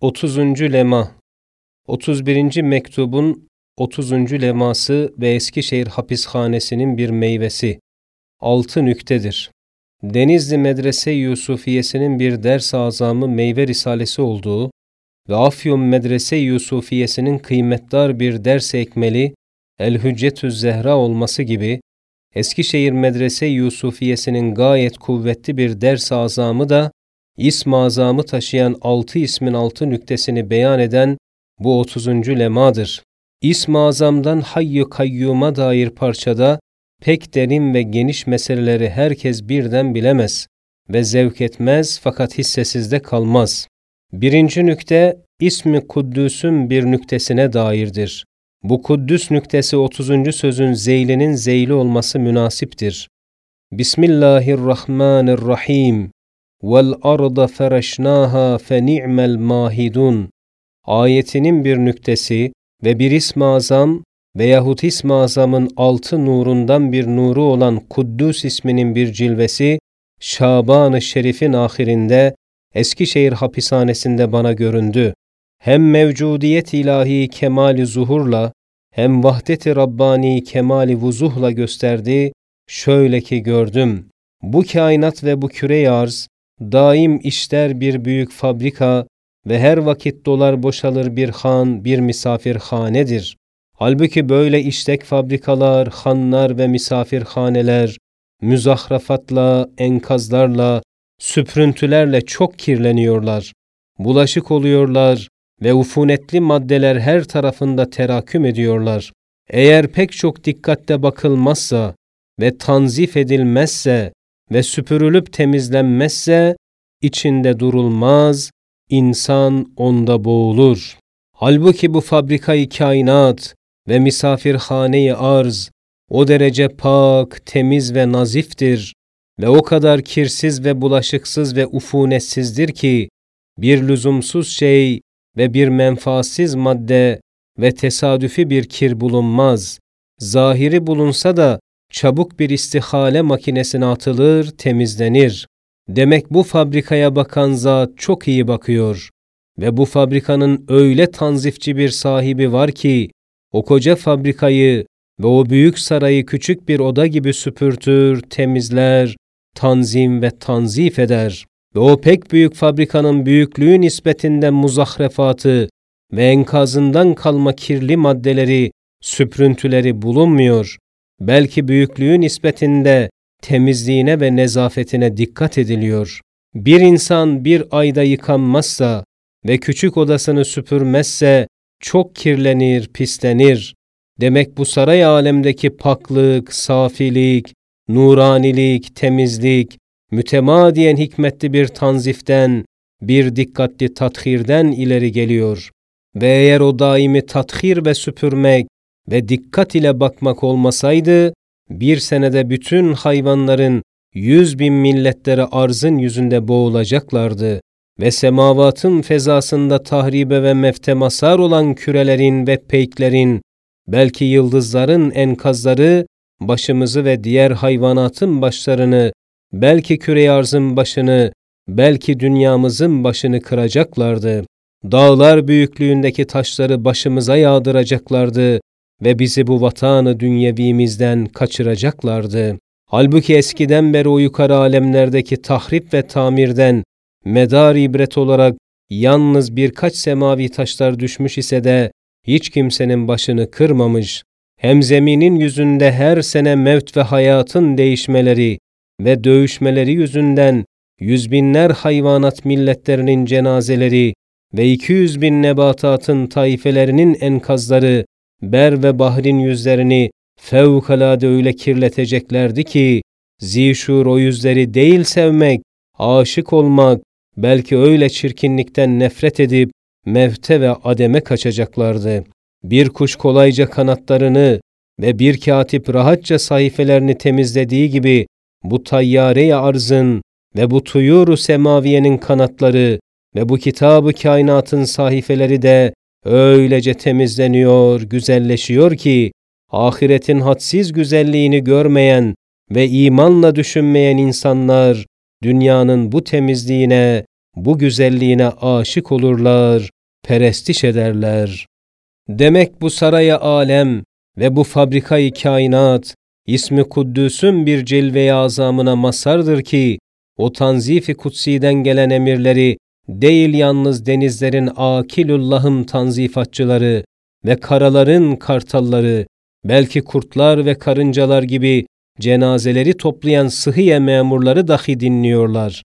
30. Lema 31. mektubun 30. leması ve Eskişehir hapishanesinin bir meyvesi. 6 nüktedir. Denizli Medrese Yusufiyesi'nin bir ders azamı meyve risalesi olduğu ve Afyon Medrese Yusufiyesi'nin kıymetdar bir ders ekmeli El-Hüccetüz Zehra olması gibi, Eskişehir Medrese Yusufiyesi'nin gayet kuvvetli bir ders azamı da İsm azamı taşıyan 6 ismin 6 nüktesini beyan eden bu 30. lemadır. İsm azamdan Hayy-i Kayyum'a dair parçada pek derin ve geniş meseleleri herkes birden bilemez ve zevk etmez, fakat hissesizde kalmaz. 1. nükte İsm-i Kuddüs'ün bir nüktesine dairdir. Bu Kuddüs nüktesi 30. sözün zeylinin zeyli olması münasiptir. Bismillahirrahmanirrahim. وَالْاَرْضَ فَرَشْنَاهَا فَنِعْمَ الْمَاهِدُونَ ayetinin bir nüktesi ve bir ism-i azam veyahut ism-i azamın 6 nurundan bir nuru olan Kuddüs isminin bir cilvesi Şaban-ı Şerif'in ahirinde Eskişehir hapishanesinde bana göründü. Hem mevcudiyet ilahi kemali zuhurla hem vahdet-i Rabbani kemali vuzuhla gösterdi. Şöyle ki gördüm. Bu kainat ve bu küre-i arz daim işler bir büyük fabrika ve her vakit dolar boşalır bir han, bir misafirhanedir. Halbuki böyle işlek fabrikalar, hanlar ve misafirhaneler, müzahrafatla, enkazlarla, süprüntülerle çok kirleniyorlar. Bulaşık oluyorlar ve ufunetli maddeler her tarafında teraküm ediyorlar. Eğer pek çok dikkatle bakılmazsa ve tanzif edilmezse ve süpürülüp temizlenmezse içinde durulmaz, insan onda boğulur. Halbuki bu fabrikayı kainat ve misafirhane-i arz o derece pak, temiz ve naziftir ve o kadar kirsiz ve bulaşıksız ve ufunetsizdir ki bir lüzumsuz şey ve bir menfaatsiz madde ve tesadüfi bir kir bulunmaz. Zahiri bulunsa da çabuk bir istihale makinesine atılır, temizlenir. Demek bu fabrikaya bakan zat çok iyi bakıyor. Ve bu fabrikanın öyle tanzifçi bir sahibi var ki, o koca fabrikayı ve o büyük sarayı küçük bir oda gibi süpürtür, temizler, tanzim ve tanzif eder. Ve o pek büyük fabrikanın büyüklüğü nispetinde muzahrefatı ve enkazından kalma kirli maddeleri, süprüntüleri bulunmuyor. Belki büyüklüğü nispetinde temizliğine ve nezafetine dikkat ediliyor. Bir insan bir ayda yıkanmazsa ve küçük odasını süpürmezse çok kirlenir, pislenir. Demek bu saray alemdeki paklık, safilik, nuranilik, temizlik, mütemadiyen hikmetli bir tanziften, bir dikkatli tathirden ileri geliyor. Ve eğer o daimi tathir ve süpürmek ve dikkat ile bakmak olmasaydı, bir senede bütün hayvanların 100.000 milletleri arzın yüzünde boğulacaklardı ve semavatın fezasında tahribe ve mefte masar olan kürelerin ve peyklerin, belki yıldızların enkazları başımızı ve diğer hayvanatın başlarını, belki küre-i arzın başını, belki dünyamızın başını kıracaklardı. Dağlar büyüklüğündeki taşları başımıza yağdıracaklardı ve bizi bu vatanı dünyevimizden kaçıracaklardı. Halbuki eskiden beri o yukarı alemlerdeki tahrip ve tamirden medar ibret olarak yalnız birkaç semavi taşlar düşmüş ise de hiç kimsenin başını kırmamış. Hem zeminin yüzünde her sene mevt ve hayatın değişmeleri ve dövüşmeleri yüzünden 100.000'ler hayvanat milletlerinin cenazeleri ve 200.000 nebatatın taifelerinin enkazları ber ve bahrin yüzlerini fevkalade öyle kirleteceklerdi ki, zişur o yüzleri değil sevmek, aşık olmak, belki öyle çirkinlikten nefret edip mevte ve ademe kaçacaklardı. Bir kuş kolayca kanatlarını ve bir katip rahatça sayfelerini temizlediği gibi, bu tayyare-i arzın ve bu tuyur-u semaviyenin kanatları ve bu kitab-ı kainatın sayfeleri de öylece temizleniyor, güzelleşiyor ki ahiretin hadsiz güzelliğini görmeyen ve imanla düşünmeyen insanlar dünyanın bu temizliğine, bu güzelliğine aşık olurlar, perestiş ederler. Demek bu saraya alem ve bu fabrikayı kainat, ismi Kuddüs'ün bir cilve-i azamına mazhardır ki, o tanzifi kutsiden gelen emirleri, değil yalnız denizlerin akilüllahım tanzifatçıları ve karaların kartalları, belki kurtlar ve karıncalar gibi cenazeleri toplayan sıhhiye memurları dahi dinliyorlar.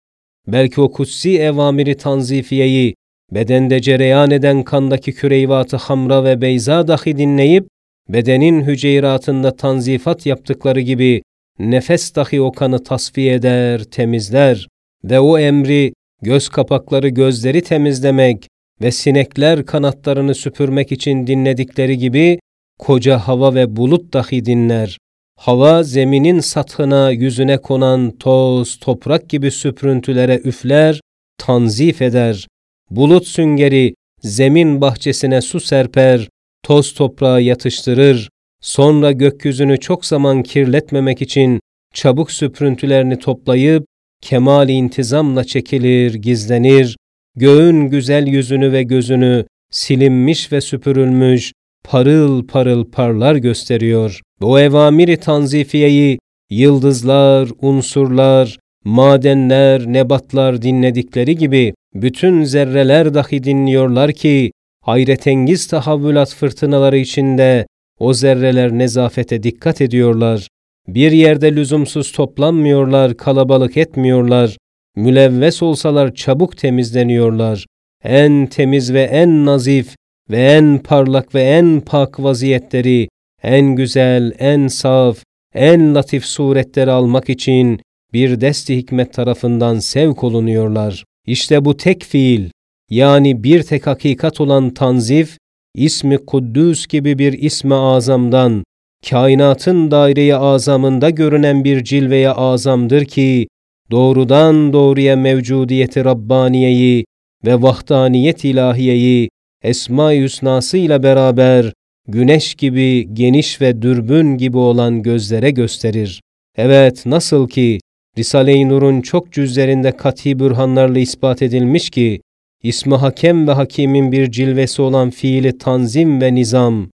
Belki o kutsi evamiri tanzifiyeyi, bedende cereyan eden kandaki küreyvatı hamra ve beyza dahi dinleyip, bedenin hüceyratında tanzifat yaptıkları gibi, nefes dahi o kanı tasfiye eder, temizler ve o emri, göz kapakları gözleri temizlemek ve sinekler kanatlarını süpürmek için dinledikleri gibi, koca hava ve bulut dahi dinler. Hava, zeminin sathına, yüzüne konan toz, toprak gibi süprüntülere üfler, tanzif eder. Bulut süngeri, zemin bahçesine su serper, toz toprağa yatıştırır. Sonra gökyüzünü çok zaman kirletmemek için çabuk süprüntülerini toplayıp, kemal-i intizamla çekilir, gizlenir. Göğün güzel yüzünü ve gözünü silinmiş ve süpürülmüş, parıl parıl parlar gösteriyor. O evamiri tanzifiyeyi yıldızlar, unsurlar, madenler, nebatlar dinledikleri gibi bütün zerreler dahi dinliyorlar ki hayretengiz tahavvülat fırtınaları içinde o zerreler nezafete dikkat ediyorlar. Bir yerde lüzumsuz toplanmıyorlar, kalabalık etmiyorlar. Mülevves olsalar çabuk temizleniyorlar. En temiz ve en nazif ve en parlak ve en pak vaziyetleri, en güzel, en saf, en latif suretleri almak için bir dest-i hikmet tarafından sevk olunuyorlar. İşte bu tek fiil, yani bir tek hakikat olan tanzif, ismi Kuddüs gibi bir ismi azamdan, kainatın daire-i azamında görünen bir cilve-i azamdır ki, doğrudan doğruya mevcudiyeti Rabbaniye'yi ve vahdaniyet ilahiyeyi, Esma-i Hüsna'sıyla beraber güneş gibi geniş ve dürbün gibi olan gözlere gösterir. Evet, nasıl ki Risale-i Nur'un çok cüzlerinde kat'i bürhanlarla ispat edilmiş ki, ismi Hakem ve Hakim'in bir cilvesi olan fiili tanzim ve nizam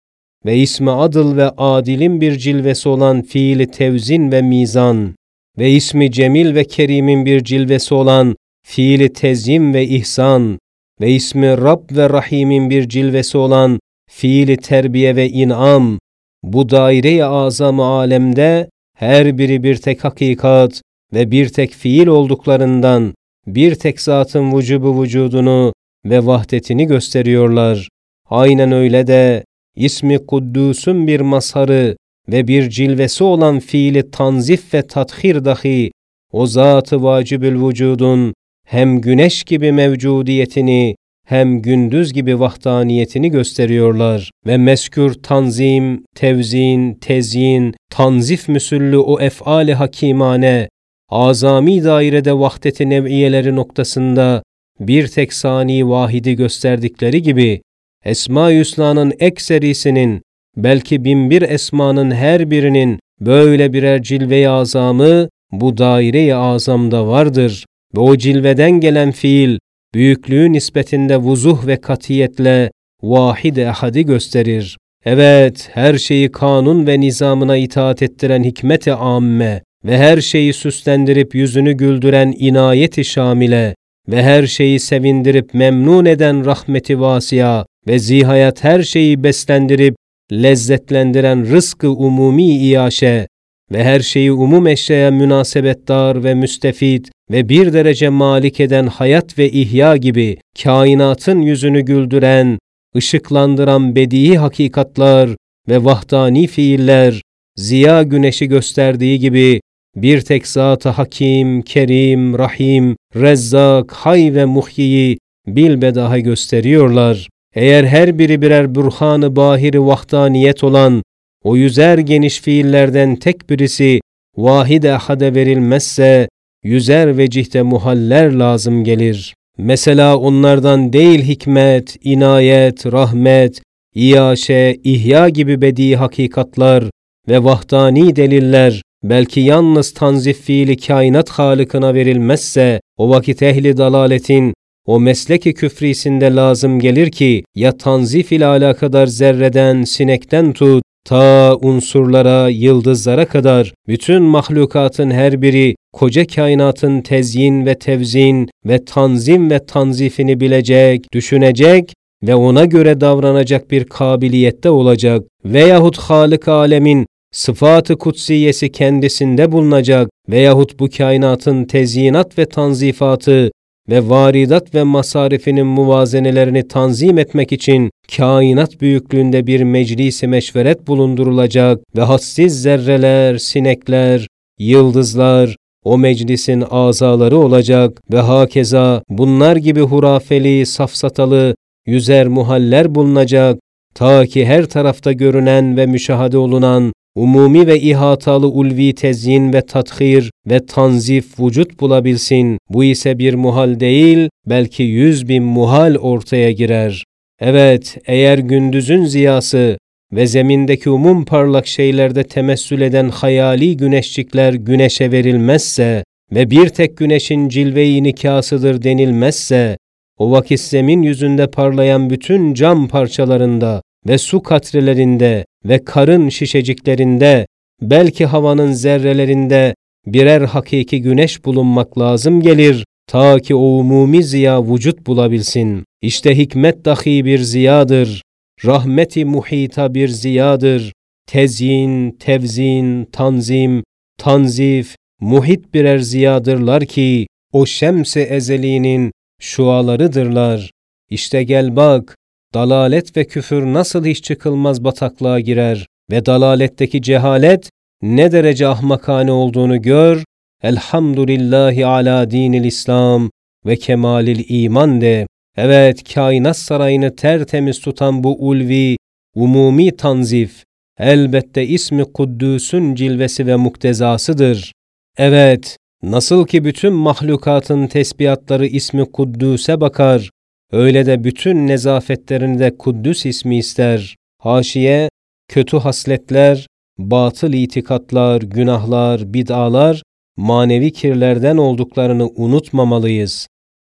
ve ismi Adıl ve Adil'in bir cilvesi olan fiili tevzin ve mizan ve ismi Cemil ve Kerim'in bir cilvesi olan fiili tezyim ve ihsan ve ismi Rab ve Rahim'in bir cilvesi olan fiili terbiye ve in'am, bu daire-i azam-ı alemde her biri bir tek hakikat ve bir tek fiil olduklarından bir tek zatın vücubu vücudunu ve vahdetini gösteriyorlar. Aynen öyle de ismi Kuddüs'ün bir mazharı ve bir cilvesi olan fiili tanzif ve tathir dahi o zat-ı vacibül vücudun hem güneş gibi mevcudiyetini hem gündüz gibi vahdaniyetini gösteriyorlar ve meskür tanzim, tevzin, tezyin, tanzif müsüllü o ef'al-i hakimane, azami dairede vahdet-i nev'iyeleri noktasında bir tek sani vahidi gösterdikleri gibi, Esma-i Hüsna'nın ekserisinin, belki 1001 esmanın her birinin böyle birer cilve-i azamı bu daire-i azamda vardır. Ve o cilveden gelen fiil, büyüklüğü nispetinde vuzuh ve katiyetle vahid-i ehadi gösterir. Evet, her şeyi kanun ve nizamına itaat ettiren hikmet-i âmme ve her şeyi süslendirip yüzünü güldüren inayet-i şamile ve her şeyi sevindirip memnun eden rahmet-i vasiya ve zihayat her şeyi beslendirip lezzetlendiren rızk-ı umumi iyaşe ve her şeyi umum eşyaya münasebetdar ve müstefit ve bir derece malik eden hayat ve ihya gibi kainatın yüzünü güldüren, ışıklandıran bediî hakikatlar ve vahdani fiiller, ziya güneşi gösterdiği gibi bir tek zat-ı hakim, kerim, rahim, rezzak, hay ve muhyiyi bilbedaha gösteriyorlar. Eğer her biri birer bürhan-ı bahir-i vahdaniyet olan o yüzer geniş fiillerden tek birisi vahid-i ahade verilmezse, yüzer vecihte muhaller lazım gelir. Mesela onlardan değil hikmet, inayet, rahmet, iyaşe, ihya gibi bedi hakikatlar ve vahdani deliller, belki yalnız tanzif fiili kainat halikına verilmezse, o vakit ehli dalaletin o mesleki küfrisinde lazım gelir ki ya tanzif ile alakadar zerreden, sinekten tut, ta unsurlara, yıldızlara kadar bütün mahlukatın her biri koca kainatın tezyin ve tevzin ve tanzim ve tanzifini bilecek, düşünecek ve ona göre davranacak bir kabiliyette olacak veyahut Halık alemin sıfat-ı kutsiyesi kendisinde bulunacak veyahut bu kainatın tezyinat ve tanzifatı ve varidat ve masarifinin muvazenelerini tanzim etmek için kainat büyüklüğünde bir meclis-i meşveret bulundurulacak ve hassiz zerreler, sinekler, yıldızlar o meclisin azaları olacak ve hakeza bunlar gibi hurafeli, safsatalı, yüzer muhaller bulunacak ta ki her tarafta görünen ve müşahede olunan umumi ve ihatalı ulvi tezyin ve tathir ve tanzif vücut bulabilsin. Bu ise bir muhal değil, belki 100.000 muhal ortaya girer. Evet, eğer gündüzün ziyası ve zemindeki umum parlak şeylerde temessül eden hayali güneşçikler güneşe verilmezse ve bir tek güneşin cilve-i nikasıdır denilmezse, o vakit zemin yüzünde parlayan bütün cam parçalarında ve su katrelerinde ve karın şişeciklerinde, belki havanın zerrelerinde birer hakiki güneş bulunmak lazım gelir, ta ki o umumi ziya vücut bulabilsin. İşte hikmet dahi bir ziyadır, rahmeti muhita bir ziyadır, tezyin, tevzin, tanzim, tanzif, muhit birer ziyadırlar ki, o şems-i ezeliğinin şualarıdırlar. İşte gel bak, dalalet ve küfür nasıl hiç çıkılmaz bataklığa girer ve dalaletteki cehalet ne derece ahmakane olduğunu gör, elhamdülillahi ala dinil İslam ve kemalil iman de. Evet, kainat sarayını tertemiz tutan bu ulvi, umumi tanzif, elbette ismi Kuddüs'ün cilvesi ve muktezasıdır. Evet, nasıl ki bütün mahlukatın tesbihatları ismi Kuddüs'e bakar, öyle de bütün nezafetlerini de Kuddüs ismi ister. Haşiye, kötü hasletler, batıl itikatlar, günahlar, bid'alar, manevi kirlerden olduklarını unutmamalıyız.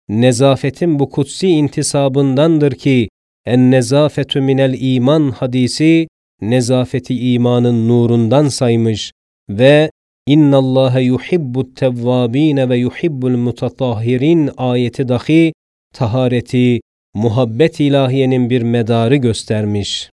Nezafetin bu kutsi intisabındandır ki, en-nezafetü minel iman hadisi, nezafeti imanın nurundan saymış ve İnnallâhe yuhibbu't-tevvâbîne ve yuhibbul-mutatahhirin ayeti dahi, tahareti, muhabbet ilahiyenin bir medarı göstermiş.